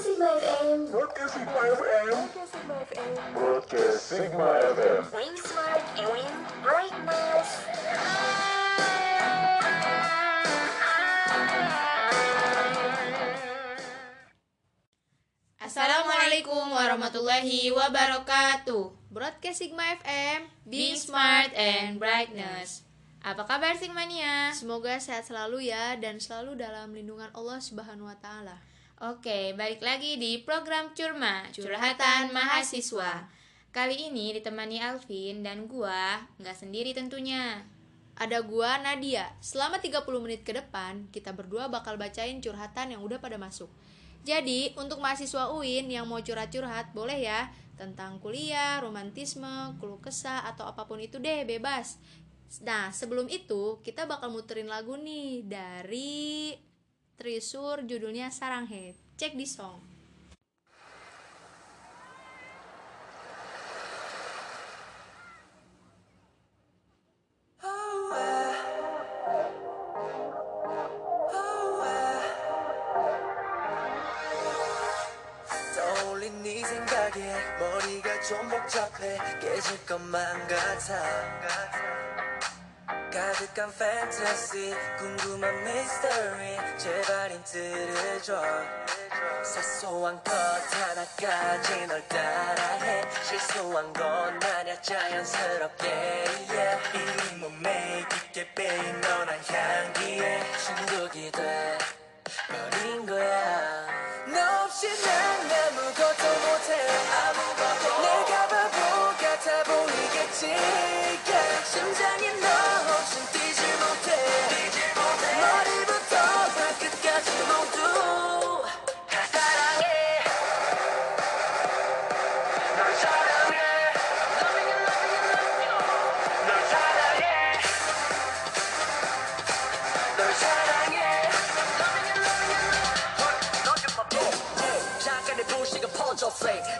Broadcast Sigma FM. Being smart, UIN, brightness. Assalamualaikum warahmatullahi wabarakatuh. Broadcast Sigma FM, being smart and brightness. Apa kabar Sigmania? Semoga sehat selalu ya, dan selalu dalam lindungan Allah Subhanahu wa Ta'ala. Oke, balik lagi di program Curma, Curhatan Mahasiswa. Kali ini ditemani Alfin dan gua, nggak sendiri tentunya. Ada gua, Nadia. Selama 30 menit ke depan, kita berdua bakal bacain curhatan yang udah pada masuk. Jadi, untuk mahasiswa UIN yang mau curhat-curhat, boleh ya. Tentang kuliah, romantisme, keluh kesah, atau apapun itu deh, bebas. Nah, sebelum itu kita bakal muterin lagu nih dari Trisur, judulnya Serang. Cek di song. 가득한 fantasy, 궁금한 mystery, 제발 힌트를 줘. 사소한 것 하나까지 널 따라해. 실수한 건 아냐, 자연스럽게. Yeah. 이 몸에 깊게 빼인 너란 향기에 중독이 돼 버린 거야. 너 없이 난 아무것도 못해. 아무것도 내가 바보 같아 보이겠지. Yeah. 심장이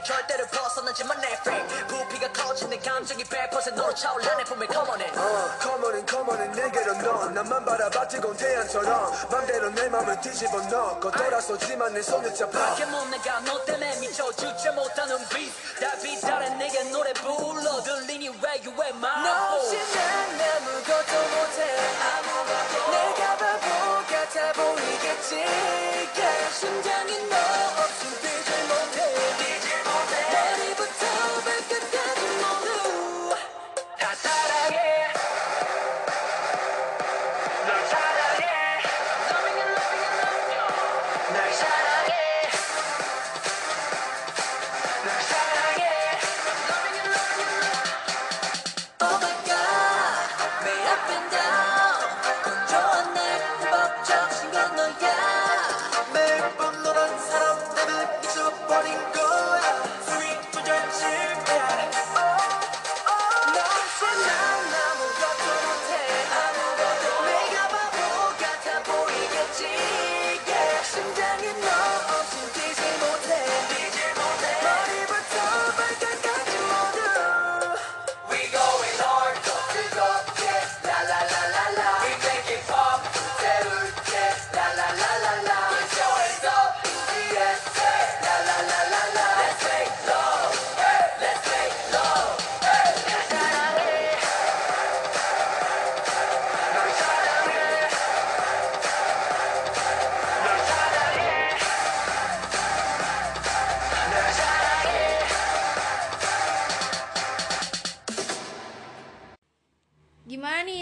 절대로 벗어나지만 내 frame 부피가 커지는 감정이 100% 너로 차올라 내 품에 come on in come on in come on in 내게로 넌 나만 바라봐 뜨거운 태양처럼 맘대로 내 맘을 뒤집어 넣어 거들어서지만 내 손을 잡아 밖에 못 나가 너 때문에 미쳐 주체 못하는 beat 답이 다른 내게 노래 불러 들리니 왜 you ain't my 너 없이 난 아무것도 못해 아무것도 내가 바보 같아 보이겠지 yeah. 심장이 너 없음 뛰질 못해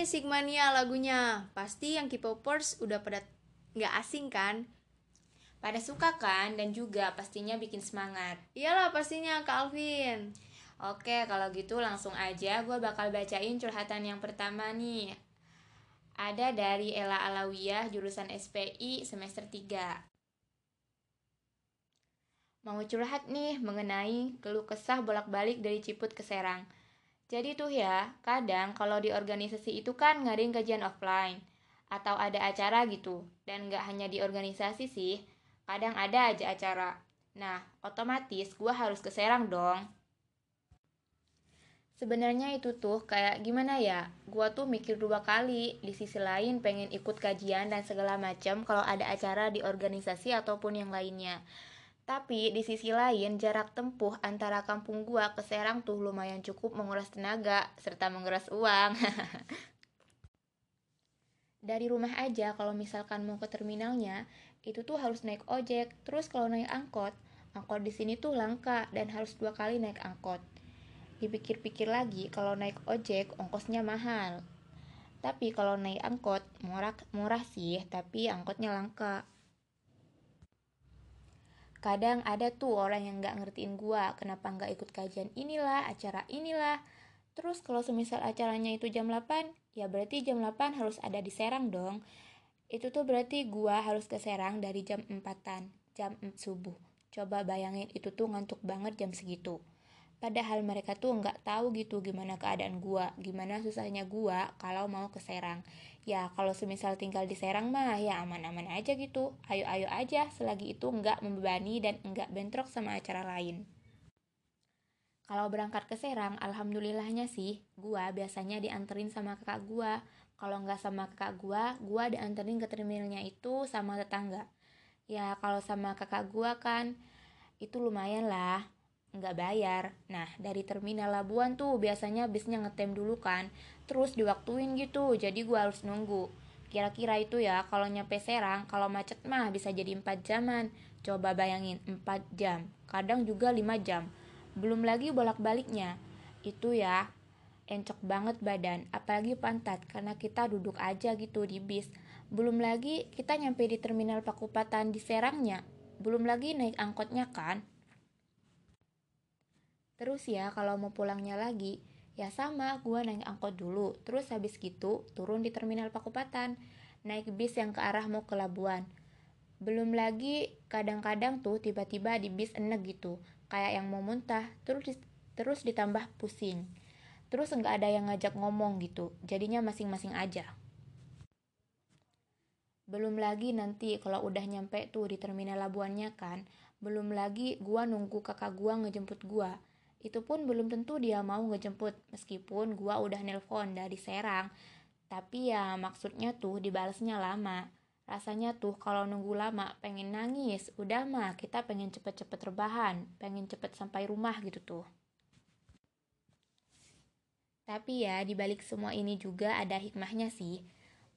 Sigmania lagunya. Pasti yang K-popers udah pada gak asing kan? Pada suka kan? Dan juga pastinya bikin semangat. Iyalah pastinya Kak Alvin. Oke, kalau gitu langsung aja gue bakal bacain curhatan yang pertama nih. Ada dari Ella Alawiyah, jurusan SPI semester 3. Mau curhat nih mengenai keluh kesah bolak-balik dari Ciput ke Serang. Jadi tuh ya, kadang kalau di organisasi itu kan ngadain kajian offline atau ada acara gitu. Dan nggak hanya di organisasi sih, kadang ada aja acara. Nah, otomatis gue harus ke Serang dong. Sebenarnya itu tuh kayak gimana ya, gue tuh mikir 2 kali. Di sisi lain pengen ikut kajian dan segala macam kalau ada acara di organisasi ataupun yang lainnya. Tapi di sisi lain, jarak tempuh antara kampung gua ke Serang tuh lumayan cukup menguras tenaga serta menguras uang. Dari rumah aja kalau misalkan mau ke terminalnya, itu tuh harus naik ojek. Terus kalau naik angkot di sini tuh langka dan harus 2 kali naik angkot. Dipikir-pikir lagi, kalau naik ojek ongkosnya mahal. Tapi kalau naik angkot murah sih, tapi angkotnya langka. Kadang ada tuh orang yang gak ngertiin gua, kenapa gak ikut kajian inilah, acara inilah. Terus kalau semisal acaranya itu jam 8, ya berarti jam 8 harus ada di Serang dong. Itu tuh berarti gua harus ke Serang dari jam 4-an, jam 4 subuh. Coba bayangin, itu tuh ngantuk banget jam segitu. Padahal mereka tuh gak tahu gitu gimana keadaan gua, gimana susahnya gua kalau mau ke Serang. Ya kalau semisal tinggal di Serang mah ya aman-aman aja gitu. Ayo-ayo aja selagi itu gak membebani dan gak bentrok sama acara lain. Kalau berangkat ke Serang, alhamdulillahnya sih gua biasanya dianterin sama kakak gua. Kalau gak sama kakak gua dianterin ke terminalnya itu sama tetangga. Ya kalau sama kakak gua kan itu lumayan lah, nggak bayar. Nah, dari terminal Labuan tuh biasanya bisnya ngetem dulu kan, terus diwaktuin gitu, jadi gue harus nunggu. Kira-kira itu ya, kalau nyampe Serang, kalau macet mah bisa jadi 4 jaman. Coba bayangin, 4 jam, kadang juga 5 jam. Belum lagi bolak-baliknya. Itu ya, encok banget badan, apalagi pantat, karena kita duduk aja gitu di bis. Belum lagi kita nyampe di terminal Pakupatan di Serangnya, belum lagi naik angkotnya kan. Terus ya kalau mau pulangnya lagi, ya sama gue naik angkot dulu, terus habis gitu turun di terminal Pakupatan, naik bis yang ke arah mau ke Labuan. Belum lagi kadang-kadang tuh tiba-tiba di bis enek gitu, kayak yang mau muntah, terus ditambah pusing. Terus nggak ada yang ngajak ngomong gitu, jadinya masing-masing aja. Belum lagi nanti kalau udah nyampe tuh di terminal Labuannya kan, belum lagi gue nunggu kakak gue ngejemput gue. Itu pun belum tentu dia mau ngejemput, meskipun gua udah nelpon dari Serang. Tapi ya maksudnya tuh dibalasnya lama. Rasanya tuh kalau nunggu lama pengen nangis. Udah mah kita pengen cepet-cepet rebahan, pengen cepet sampai rumah gitu tuh. Tapi ya dibalik semua ini juga ada hikmahnya sih.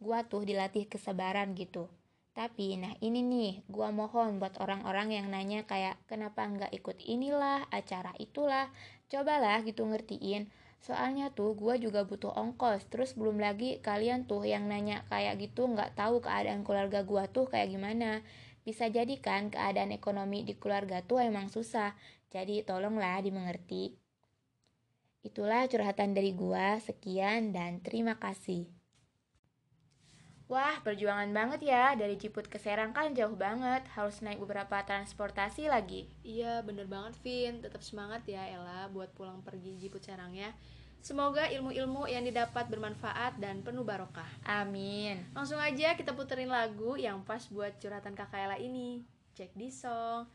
Gua tuh dilatih kesabaran gitu. Tapi nah ini nih, gua mohon buat orang-orang yang nanya kayak kenapa nggak ikut inilah, acara itulah, cobalah gitu ngertiin. Soalnya tuh gua juga butuh ongkos, terus belum lagi kalian tuh yang nanya kayak gitu nggak tahu keadaan keluarga gua tuh kayak gimana. Bisa jadi kan keadaan ekonomi di keluarga tuh emang susah, jadi tolonglah dimengerti. Itulah curhatan dari gua, sekian dan terima kasih. Wah, perjuangan banget ya, dari Ciput ke Serang kan jauh banget, harus naik beberapa transportasi lagi. Iya, bener banget Vin, tetap semangat ya Ella buat pulang pergi Ciput Serang ya. Semoga ilmu-ilmu yang didapat bermanfaat dan penuh barokah. Amin. Langsung aja kita puterin lagu yang pas buat curhatan kakak Ella ini. Cek di song.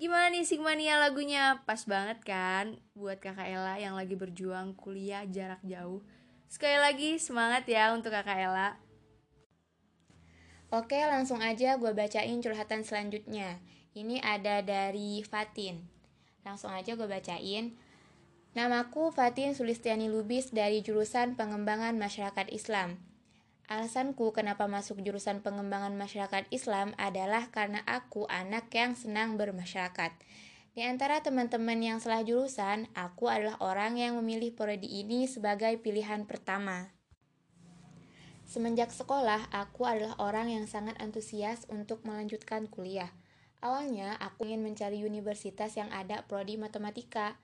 Gimana nih Sigmania lagunya? Pas banget kan buat kakak Ella yang lagi berjuang kuliah jarak jauh. Sekali lagi semangat ya untuk kakak Ella. Oke, langsung aja gue bacain curhatan selanjutnya. Ini ada dari Fatin. Langsung aja gue bacain. Namaku Fatin Sulistiani Lubis dari jurusan Pengembangan Masyarakat Islam. Alasanku kenapa masuk jurusan pengembangan masyarakat Islam adalah karena aku anak yang senang bermasyarakat. Di antara teman-teman yang setelah jurusan, aku adalah orang yang memilih prodi ini sebagai pilihan pertama. Semenjak sekolah, aku adalah orang yang sangat antusias untuk melanjutkan kuliah. Awalnya, aku ingin mencari universitas yang ada prodi matematika.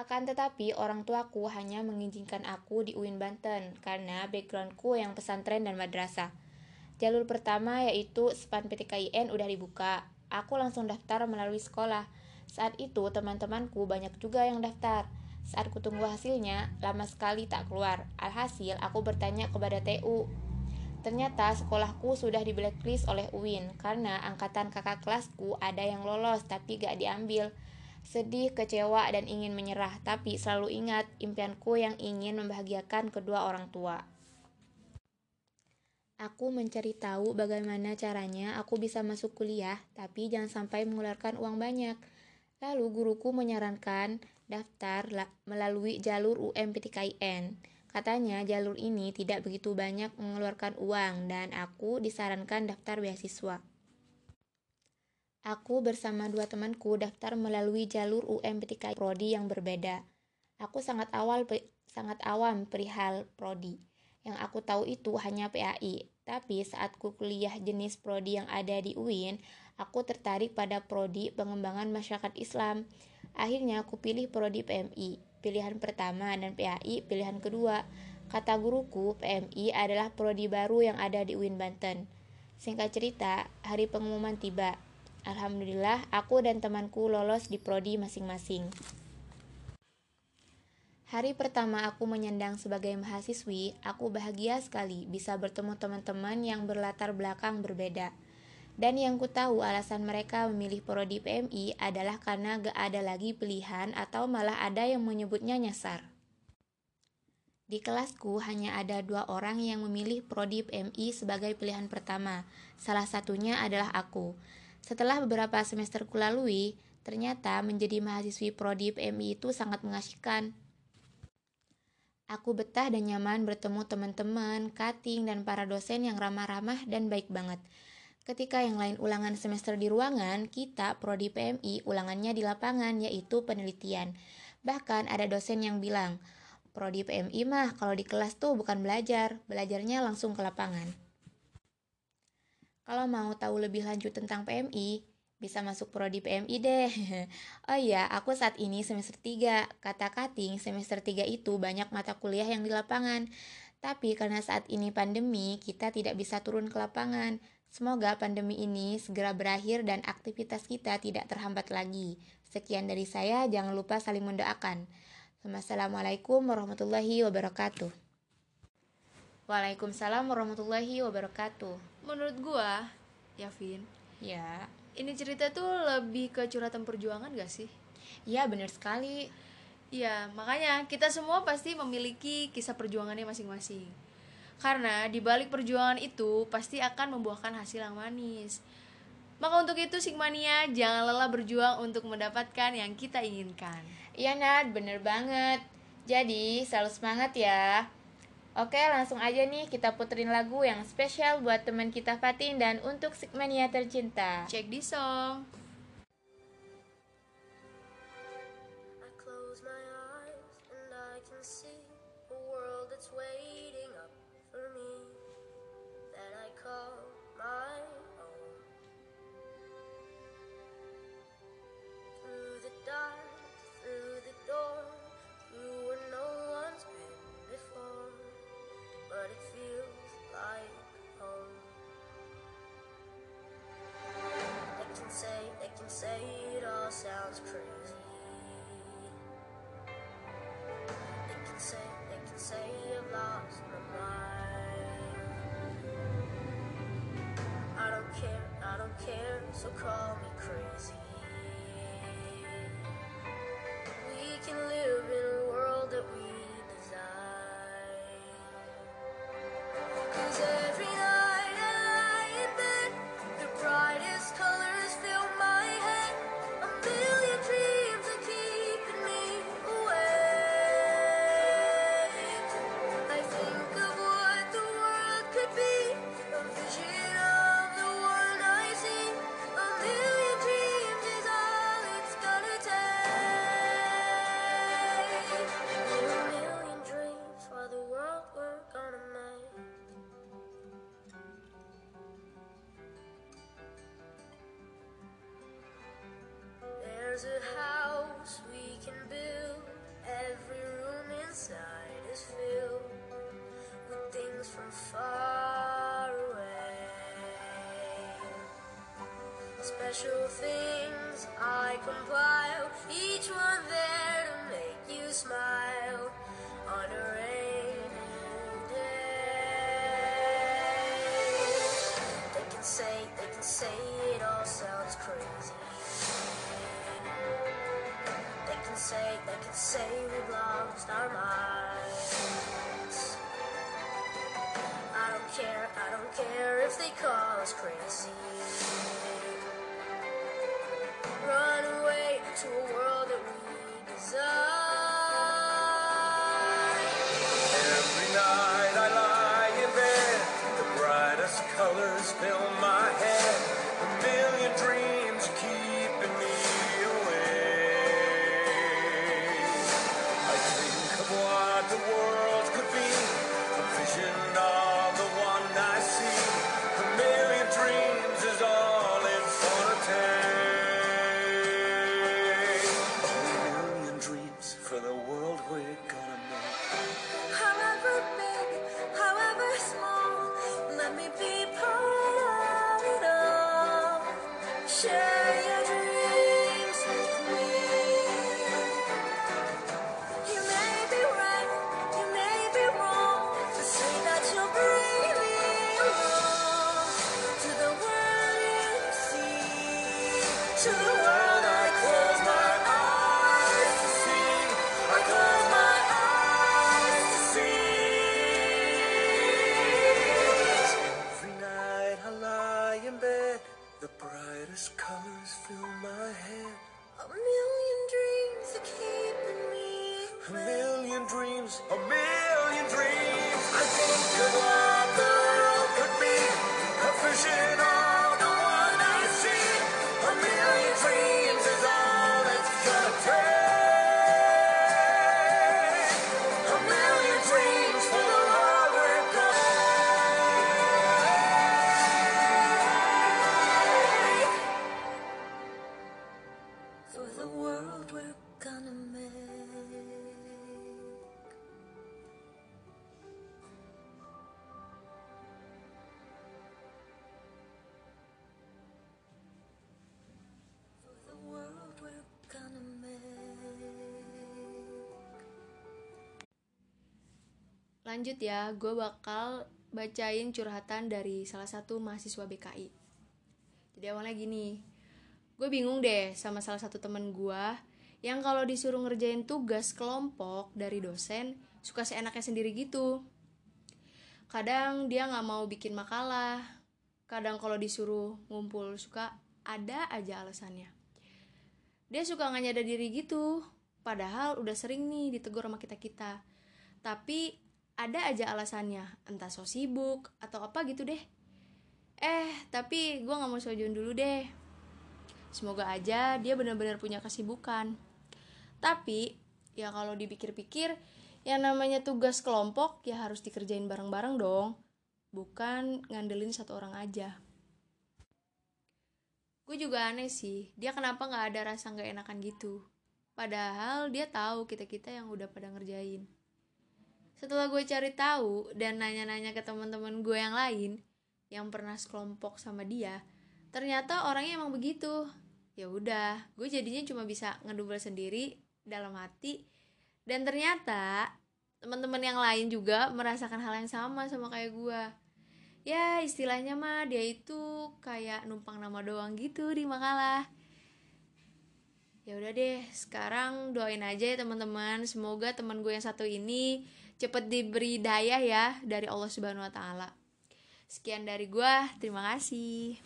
Akan tetapi, orang tuaku hanya mengizinkan aku di UIN Banten karena backgroundku yang pesantren dan madrasah. Jalur pertama yaitu SPAN PTKIN udah dibuka. Aku langsung daftar melalui sekolah. Saat itu, teman-temanku banyak juga yang daftar. Saat ku tunggu hasilnya, lama sekali tak keluar. Alhasil, aku bertanya kepada TU. Ternyata sekolahku sudah di blacklist oleh UIN karena angkatan kakak kelasku ada yang lolos tapi gak diambil. Sedih, kecewa, dan ingin menyerah, tapi selalu ingat impianku yang ingin membahagiakan kedua orang tua. Aku mencari tahu bagaimana caranya aku bisa masuk kuliah, tapi jangan sampai mengeluarkan uang banyak. Lalu guruku menyarankan daftar melalui jalur UMPTKIN. Katanya jalur ini tidak begitu banyak mengeluarkan uang dan aku disarankan daftar beasiswa. Aku bersama dua temanku daftar melalui jalur UMPTKIN prodi yang berbeda. Aku sangat awam perihal prodi. Yang aku tahu itu hanya PAI. Tapi saat ku kuliah jenis prodi yang ada di UIN, aku tertarik pada prodi pengembangan masyarakat Islam. Akhirnya aku pilih prodi PMI, pilihan pertama, dan PAI pilihan kedua. Kata guruku, PMI adalah prodi baru yang ada di UIN Banten. Singkat cerita, hari pengumuman tiba. Alhamdulillah, aku dan temanku lolos di prodi masing-masing. Hari pertama aku menyandang sebagai mahasiswi, aku bahagia sekali bisa bertemu teman-teman yang berlatar belakang berbeda. Dan yang ku tahu alasan mereka memilih prodi PMI adalah karena gak ada lagi pilihan atau malah ada yang menyebutnya nyasar. Di kelasku hanya ada dua orang yang memilih prodi PMI sebagai pilihan pertama, salah satunya adalah aku. Setelah beberapa semester kulalui, ternyata menjadi mahasiswi prodi PMI itu sangat mengasyikkan. Aku betah dan nyaman bertemu teman-teman, kating, dan para dosen yang ramah-ramah dan baik banget. Ketika yang lain ulangan semester di ruangan, kita prodi PMI ulangannya di lapangan, yaitu penelitian. Bahkan ada dosen yang bilang, prodi PMI mah kalau di kelas tuh bukan belajar, belajarnya langsung ke lapangan. Kalau mau tahu lebih lanjut tentang PMI, bisa masuk prodi PMI deh. Oh iya, aku saat ini semester 3. Kata kating, semester 3 itu banyak mata kuliah yang di lapangan. Tapi karena saat ini pandemi, kita tidak bisa turun ke lapangan. Semoga pandemi ini segera berakhir dan aktivitas kita tidak terhambat lagi. Sekian dari saya, jangan lupa saling mendoakan. Wassalamualaikum warahmatullahi wabarakatuh. Waalaikumsalam warahmatullahi wabarakatuh. Menurut gua, ya Vin, ya, ini cerita tuh lebih ke curhatan perjuangan gak sih? Ya, bener sekali. Ya, makanya kita semua pasti memiliki kisah perjuangannya masing-masing. Karena di balik perjuangan itu pasti akan membuahkan hasil yang manis. Maka untuk itu Sigmania, jangan lelah berjuang untuk mendapatkan yang kita inginkan. Iya Nad, bener banget. Jadi, selalu semangat ya. Oke, langsung aja nih kita puterin lagu yang spesial buat teman kita Fatin dan untuk Sigmania tercinta. Check this song. I close my eyes and I can see a world that's waiting up for me that I call my own. Through the dark, through the door, through where no one's been before. But it feels like home. They can say it all sounds crazy. They can say I've lost my mind. I don't care, so call me crazy. There's a house we can build. Every room inside is filled with things from far away. Special things I compile, each one there to make you smile on a rainy day. They can say it all sounds crazy. They can say we've lost our minds. I don't care if they call us crazy. Run away to a world that we desire. Every night I lie in bed, the brightest colors fill my head, a million dreams keeping me. The world could be a vision of the one I see. A million dreams is all it's gonna take. A million dreams for the world we're gonna make. However big, however small, let me be part of it all. Share your dreams. Lanjut ya, gue bakal bacain curhatan dari salah satu mahasiswa BKI. Jadi awalnya gini, gue bingung deh sama salah satu temen gue yang kalau disuruh ngerjain tugas kelompok dari dosen, suka seenaknya sendiri gitu. Kadang dia gak mau bikin makalah, kadang kalau disuruh ngumpul suka ada aja alasannya. Dia suka gak nyadar diri gitu, padahal udah sering nih ditegur sama kita-kita. Tapi ada aja alasannya, entah so sibuk atau apa gitu deh. Tapi gue gak mau sojuan dulu deh. Semoga aja dia benar-benar punya kesibukan. Tapi, ya kalau dipikir-pikir, yang namanya tugas kelompok ya harus dikerjain bareng-bareng dong. Bukan ngandelin satu orang aja. Gue juga aneh sih, dia kenapa gak ada rasa gak enakan gitu. Padahal dia tahu kita-kita yang udah pada ngerjain. Setelah gue cari tahu dan nanya-nanya ke teman-teman gue yang lain yang pernah sekelompok sama dia, ternyata orangnya emang begitu. Ya udah, gue jadinya cuma bisa ngedubel sendiri dalam hati. Dan ternyata teman-teman yang lain juga merasakan hal yang sama kayak gue. Ya istilahnya mah dia itu kayak numpang nama doang gitu di makalah. Ya udah deh, sekarang doain aja ya teman-teman, semoga teman gue yang satu ini cepet diberi daya ya dari Allah Subhanahu wa Ta'ala. Sekian dari gue, terima kasih.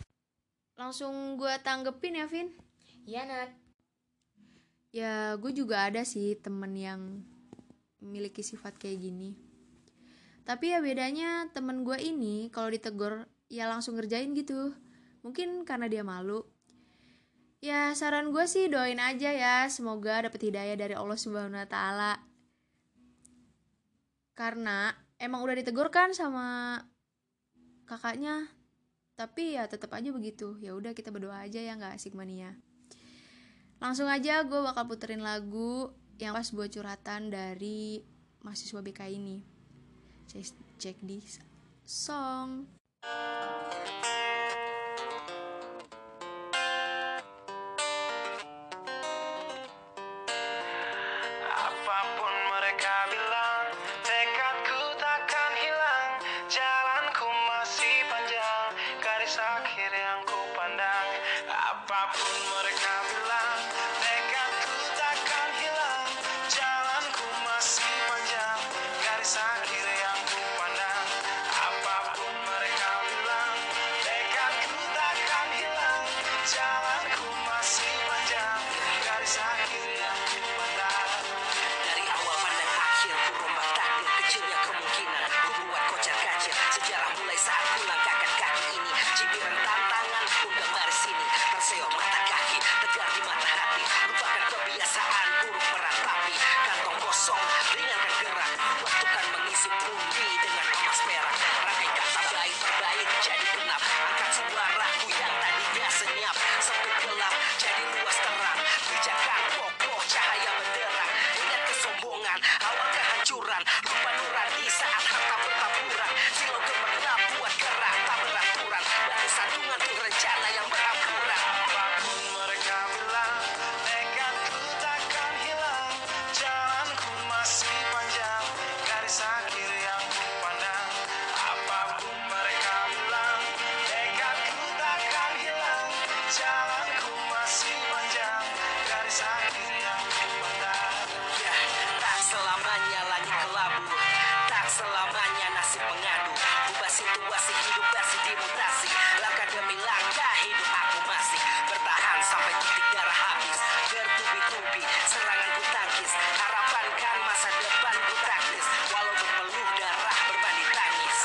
Langsung gue tanggepin ya, Vin. Iya, Nat. Ya, gue juga ada sih temen yang memiliki sifat kayak gini. Tapi ya bedanya temen gue ini kalau ditegur ya langsung ngerjain gitu. Mungkin karena dia malu. Ya saran gue sih doain aja ya, semoga dapet hidayah dari Allah Subhanahu wa Ta'ala. Karena emang udah ditegur kan sama kakaknya, tapi ya tetap aja begitu. Ya udah kita berdoa aja ya, nggak Sigmania. Langsung aja gue bakal puterin lagu yang pas buat curhatan dari mahasiswa BKI ini. Check this song. Apapun mereka bilang, tekadku takkan hilang. Jalanku masih panjang, garis akhir yang kupandang. Apapun mereka bilang, tekadku takkan hilang. Jalanku masih panjang, garis akhir yang kupandang. Apapun mereka bilang, tekadku takkan hilang. Jalanku masih panjang, garis akhir yang kupandang. Dari awal pandang akhir, ku rombak takdir kecilnya kemungkinan. Ku buat kocar kacir, sejarah mulai saat ku langkahkan kaki ini. Cibiran tantangan pun gambar sini, terseok mata kaki, tegar di mata hati. Lupakan kebiasaan buruk meratapi, kantong kosong, ringankan gerak. Waktukan mengisi pundi dengan emas perak. Rakai kata baik terbaik jadi genap. Angkat suaraku yang tadinya senyap, sempit gelap jadi luas terang. Bijakan kokoh cahaya benderang, ingat kesombongan awal kehancuran. Lupa nurani saat harta bertaburan, silau gemerlap buat gerak tak beraturan. Batu sandungan tuh rencana yang beramburan. Apapun mereka bilang, tekadku takkan hilang. Jalanku masih panjang, garis akhir yang kupandang. Apapun mereka bilang, tekadku takkan hilang. Jalanku masih panjang, garis akhir yang kupandang. Ya, tak selamanya langit kelabu, tak selamanya nasib mengadu. Ubah situasi hidup masih dimutasi, langkah demi langkah hidup aku masih bertahan sampai titik darah habis. Bertubi-tubi serangan ku tangkis, harapankan masa depan ku taktis. Walau berpeluh darah berbanding tangis,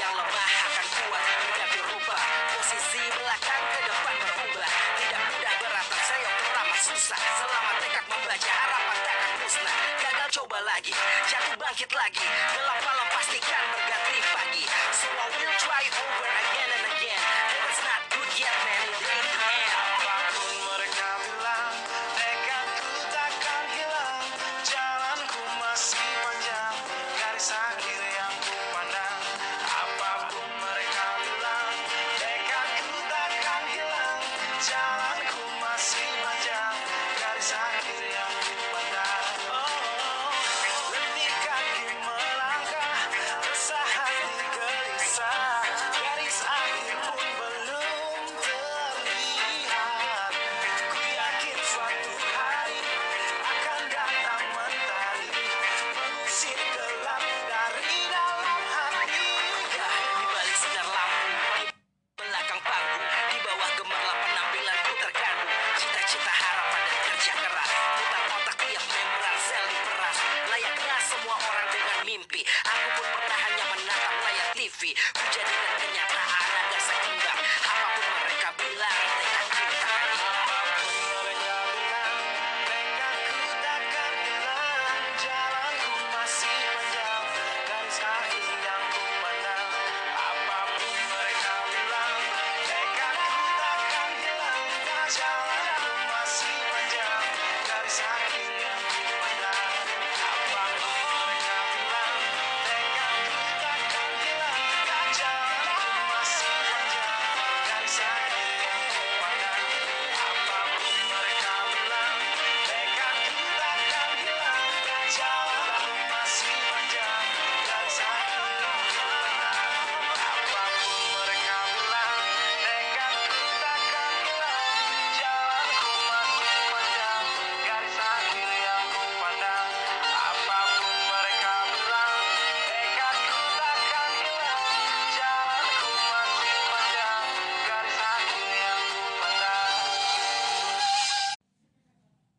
yang lemah akan kuat menjadi rubah. Posisi belakang ke depan berubah, tidak mudah beratap sayap pertama susah. Selama tekad membaca harapan takkan musnah. Gagal coba lagi, jatuh bangkit lagi, gelap malam pastikan berganti pagi. So I will try over again and again. If it's not good yet, man, it'll be the end. Apapun mereka bilang, tekadku takkan hilang. Jalanku masih panjang, garis akhir yang kupandang. Apapun mereka bilang, tekadku takkan hilang. Jalanku masih panjang, garis akhir yang kupandang. Oh, ketika ku melangkah, resah hati gelisah. Garis akhir pun belum terlihat. Ku yakin suatu hari akan datang mentari, mengusir gelap dari dalam hati. Di balik sinar lampu, di belakang panggung, di bawah gemerlap penampilanku terkandung. Cita-cita, harapan dan kerja keras, putar otak tiap membran sel diperas. Layaknya semua orang dengan mimpi, aku pun pernah hanya menatap layar TV. Ku jadikan kenyataan agar seimbang. Apapun mereka bilang, tekadku takkan hilang. Apapun mereka bilang, tekadku takkan hilang. Jalanku masih panjang, garis akhir yang kupandang. Apapun mereka bilang, tekadku takkan hilang. Jalanku masih panjang, garis akhir yang kupandang. Apapun mereka bilang, tekadku takkan hilang. Jalanku masih panjang, garis akhir yang kupandang. Apapun mereka bilang, tekadku takkan hilang. Jalanku masih panjang, garis akhir yang kupandang. Apapun mereka bilang, tekadku takkan hilang. Jalanku masih panjang, garis akhir yang kupandang. Apapun mereka bilang, tekadku takkan hilang. Jalanku masih panjang, garis akhir yang kupandang.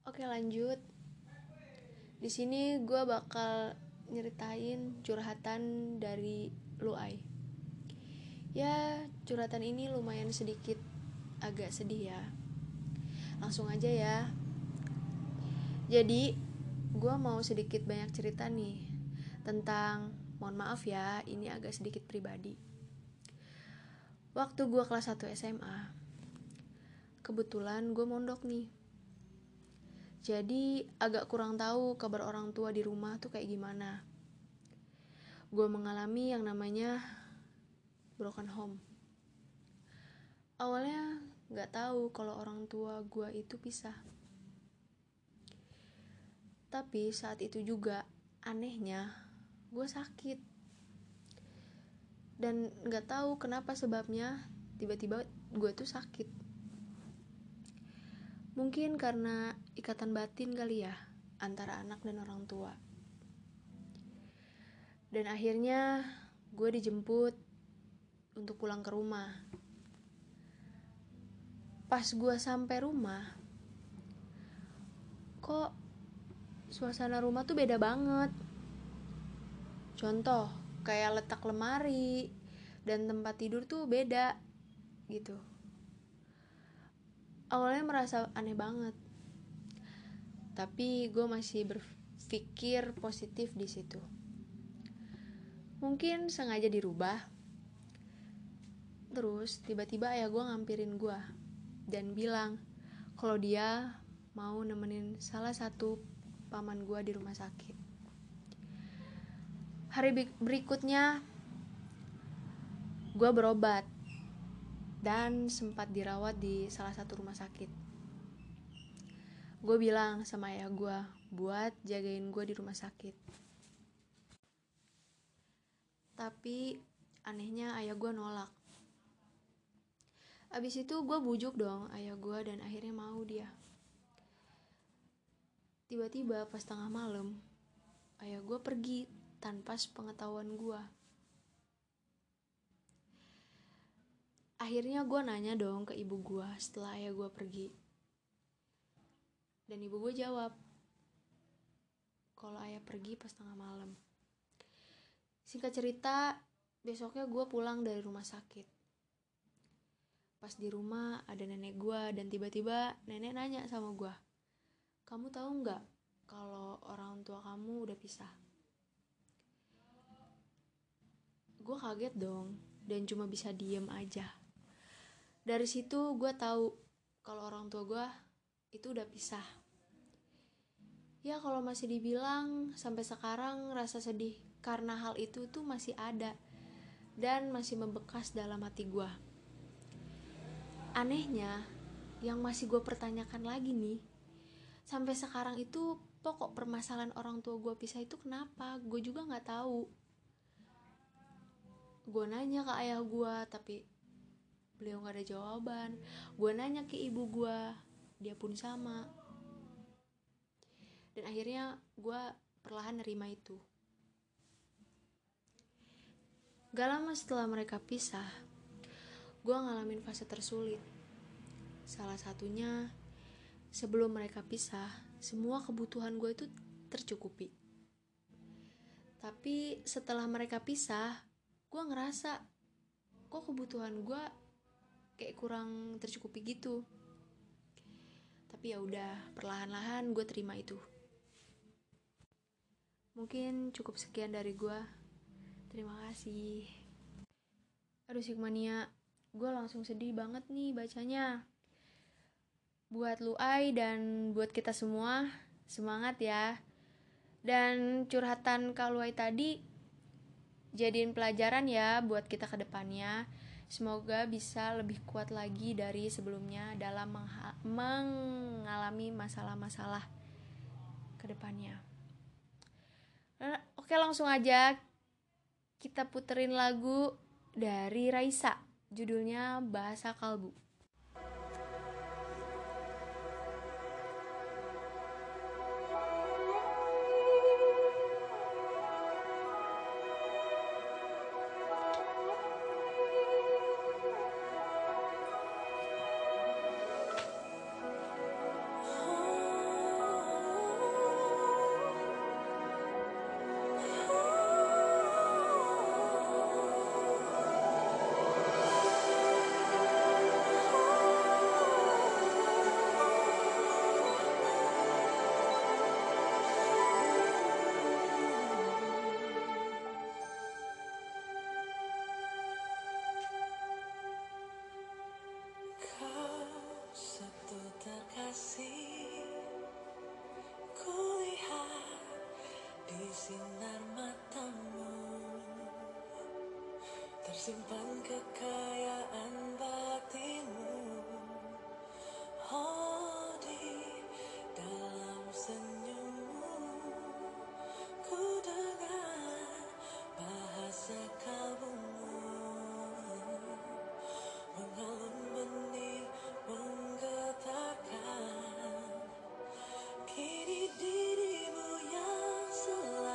Oke, lanjut. Di sini gue bakal nyeritain curhatan dari Luai. Ya, curhatan ini lumayan sedikit agak sedih ya. Langsung aja ya. Jadi, gue mau sedikit banyak cerita nih tentang, mohon maaf ya, ini agak sedikit pribadi. Waktu gue kelas 1 SMA, kebetulan gue mondok nih. Jadi agak kurang tahu kabar orang tua di rumah tuh kayak gimana. Gue mengalami yang namanya broken home. Awalnya gak tahu kalau orang tua gue itu pisah. Tapi saat itu juga anehnya gue sakit. Dan gak tahu kenapa sebabnya tiba-tiba gue tuh sakit. Mungkin karena ikatan batin kali ya antara anak dan orang tua. Dan akhirnya gue dijemput untuk pulang ke rumah. Pas gue sampai rumah, kok suasana rumah tuh beda banget. Contoh, kayak letak lemari dan tempat tidur tuh beda gitu. Awalnya merasa aneh banget, tapi gue masih berpikir positif di situ. Mungkin sengaja dirubah. Terus tiba-tiba ayah gue ngampirin gue dan bilang kalau dia mau nemenin salah satu paman gue di rumah sakit. Hari berikutnya gue berobat dan sempat dirawat di salah satu rumah sakit. Gue bilang sama ayah gue buat jagain gue di rumah sakit. Tapi anehnya ayah gue nolak. Abis itu gue bujuk dong ayah gue dan akhirnya mau dia. Tiba-tiba pas tengah malam, ayah gue pergi tanpa sepengetahuan gue. Akhirnya gue nanya dong ke ibu gue setelah ayah gue pergi. Dan ibu gue jawab kalau ayah pergi pas tengah malam. Singkat cerita, besoknya gue pulang dari rumah sakit. Pas di rumah ada nenek gue dan tiba-tiba nenek nanya sama gue, kamu tahu nggak kalau orang tua kamu udah pisah? Gue kaget dong dan cuma bisa diem aja. Dari situ gue tahu kalau orang tua gue itu udah pisah. Ya kalau masih dibilang sampai sekarang rasa sedih karena hal itu tuh masih ada dan masih membekas dalam hati gue. Anehnya, yang masih gue pertanyakan lagi nih, sampai sekarang itu pokok permasalahan orang tua gue pisah itu kenapa? Gue juga gak tahu. Gue nanya ke ayah gue, tapi beliau gak ada jawaban. Gue nanya ke ibu gue, dia pun sama. Dan akhirnya gue perlahan nerima itu. Gak lama setelah mereka pisah, gue ngalamin fase tersulit. Salah satunya, sebelum mereka pisah, semua kebutuhan gue itu tercukupi. Tapi setelah mereka pisah, gue ngerasa kok kebutuhan gue kayak kurang tercukupi gitu. Tapi ya udah, perlahan-lahan gue terima itu. Mungkin cukup sekian dari gue. Terima kasih. Aduh Sigmania, gue langsung sedih banget nih bacanya. Buat Luai dan buat kita semua, semangat ya. Dan curhatan Kak Luai tadi jadiin pelajaran ya buat kita ke depannya. Semoga bisa lebih kuat lagi dari sebelumnya dalam mengalami masalah-masalah ke depannya. Oke, langsung aja kita puterin lagu dari Raisa, judulnya Bahasa Kalbu. simpan kekayaan batinmu, oh, di dalam senyummu. Ku dengar bahasa kalbumu mengalun benih menggetarkan. Kini dirimu yang selalu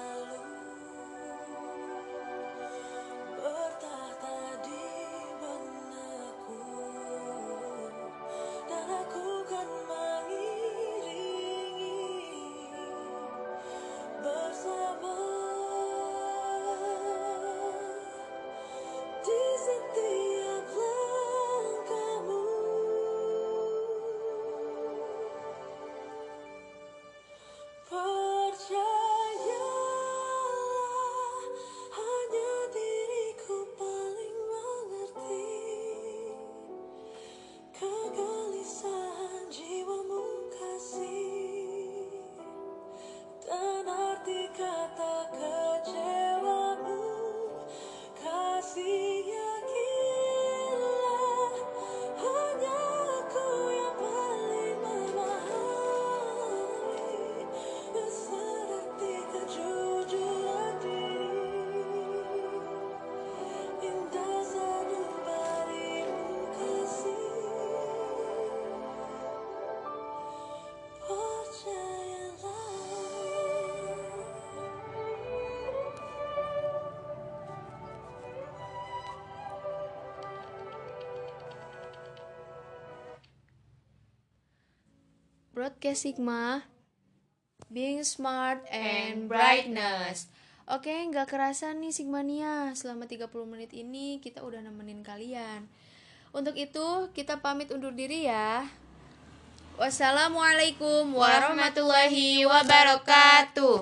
Broadcast Sigma, being smart and brightness. Oke, nggak kerasa nih Sigmania, selama 30 menit ini kita udah nemenin kalian. Untuk itu kita pamit undur diri ya. Wassalamualaikum warahmatullahi wabarakatuh.